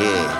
Yeah.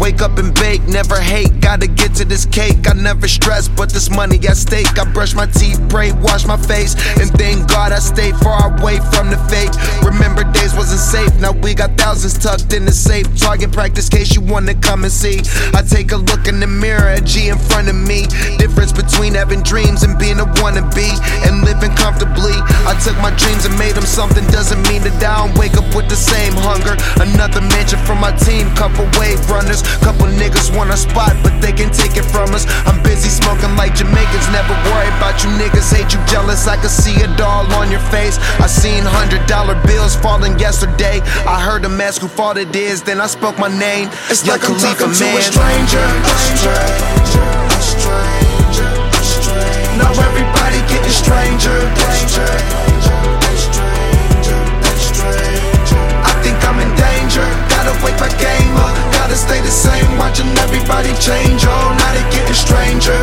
Wake up and bake, never hate. Gotta get to this cake. I never stress, but this money at stake. I brush my teeth, pray, wash my face, and thank God I stayed far away from the fake. Remember days wasn't safe, now we got thousands tucked in the safe. Target practice case you wanna come and see. I take a look in the mirror, a G in front of me. Difference between having dreams and being a wannabe and living comfortably. I took my dreams and made them something. Doesn't mean that I don't wake up with the same hunger. Another mention from my team, couple wave runners. Couple niggas want a spot, but they can take it from us. I'm busy smoking like Jamaicans. Never worry about you niggas, hate you jealous. I can see it all on your face. I seen $100 bills falling yesterday. I heard them ask who fault it is, then I spoke my name. It's like I'm talking to a stranger, a stranger, a stranger, a stranger. Now everybody getting stranger, a stranger, a stranger, a stranger. I think I'm in danger, gotta wake my game up. Gotta stay the same, watching everybody change. Oh, now they getting stranger.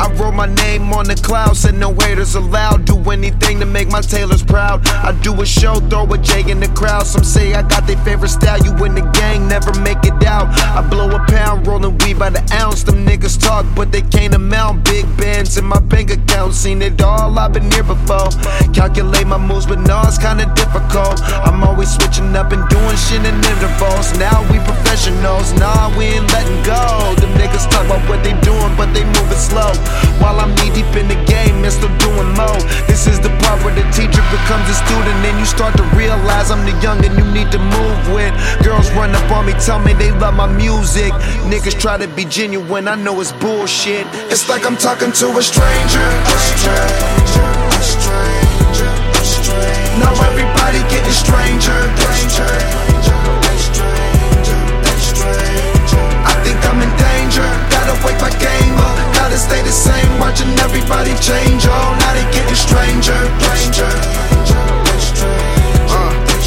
I wrote my name on the cloud, said no haters allowed. Do anything to make my tailors proud. I do a show, throw a J in the crowd. Some say I got their favorite style. You in the gang, never make it out. I blow a pound, rolling weed by the ounce. Them niggas talk, but they can't amount. Big bands in my bank account, seen it all, I've been here before. Calculate my moves, but nah, it's kinda difficult. I'm always switching up and doing shit in intervals. Now we professionals, nah, we ain't letting go. Them niggas talk about what they doing, but they moving slow. While I'm knee deep in the game and still doing more. This is the part where the teacher becomes a student, and you start to realize I'm the young and you need to move with. Girls run up on me, tell me they love my music. Niggas try to be genuine, I know it's bullshit. It's like I'm talking to a stranger, a stranger, a stranger, a stranger. Now everybody getting stranger, a stranger, a stranger, a stranger. I think I'm in danger, gotta wake my game up. Gotta stay the same, watching everybody change. Oh, now they getting stranger, stranger,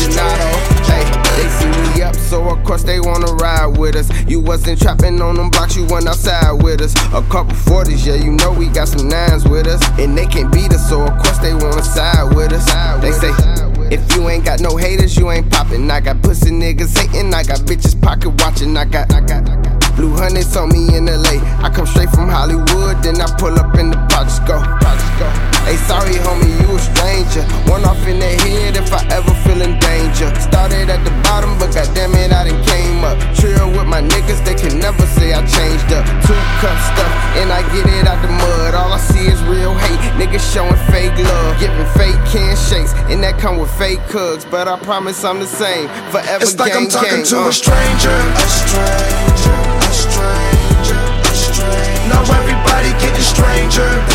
Gennaro, hey, they see me up, so of course they wanna ride with us. You wasn't trapping on them blocks, you went outside with us. A couple 40s, yeah, you know we got some 9s with us. And they can't beat us, so of course they wanna side with us. They say, if you ain't got no haters, you ain't poppin'. I got pussy niggas hatin', I got bitches pocket watchin'. I got blue hundreds on me in LA. I come straight from Hollywood, then I pull up in the projects go. Hey, sorry homie, you a stranger. One off in the head if I ever feel in danger. Started at the bottom, but goddamn it, I done came up. Trill with my niggas, they can never say I changed up. 2 cup stuff, and I get it out the mud. All I see is real hate, niggas showing fake love, giving fake handshakes, and that come with fake hugs. But I promise I'm the same, forever. It's like gang, I'm talking gang, to a stranger, a stranger. Now everybody getting stranger.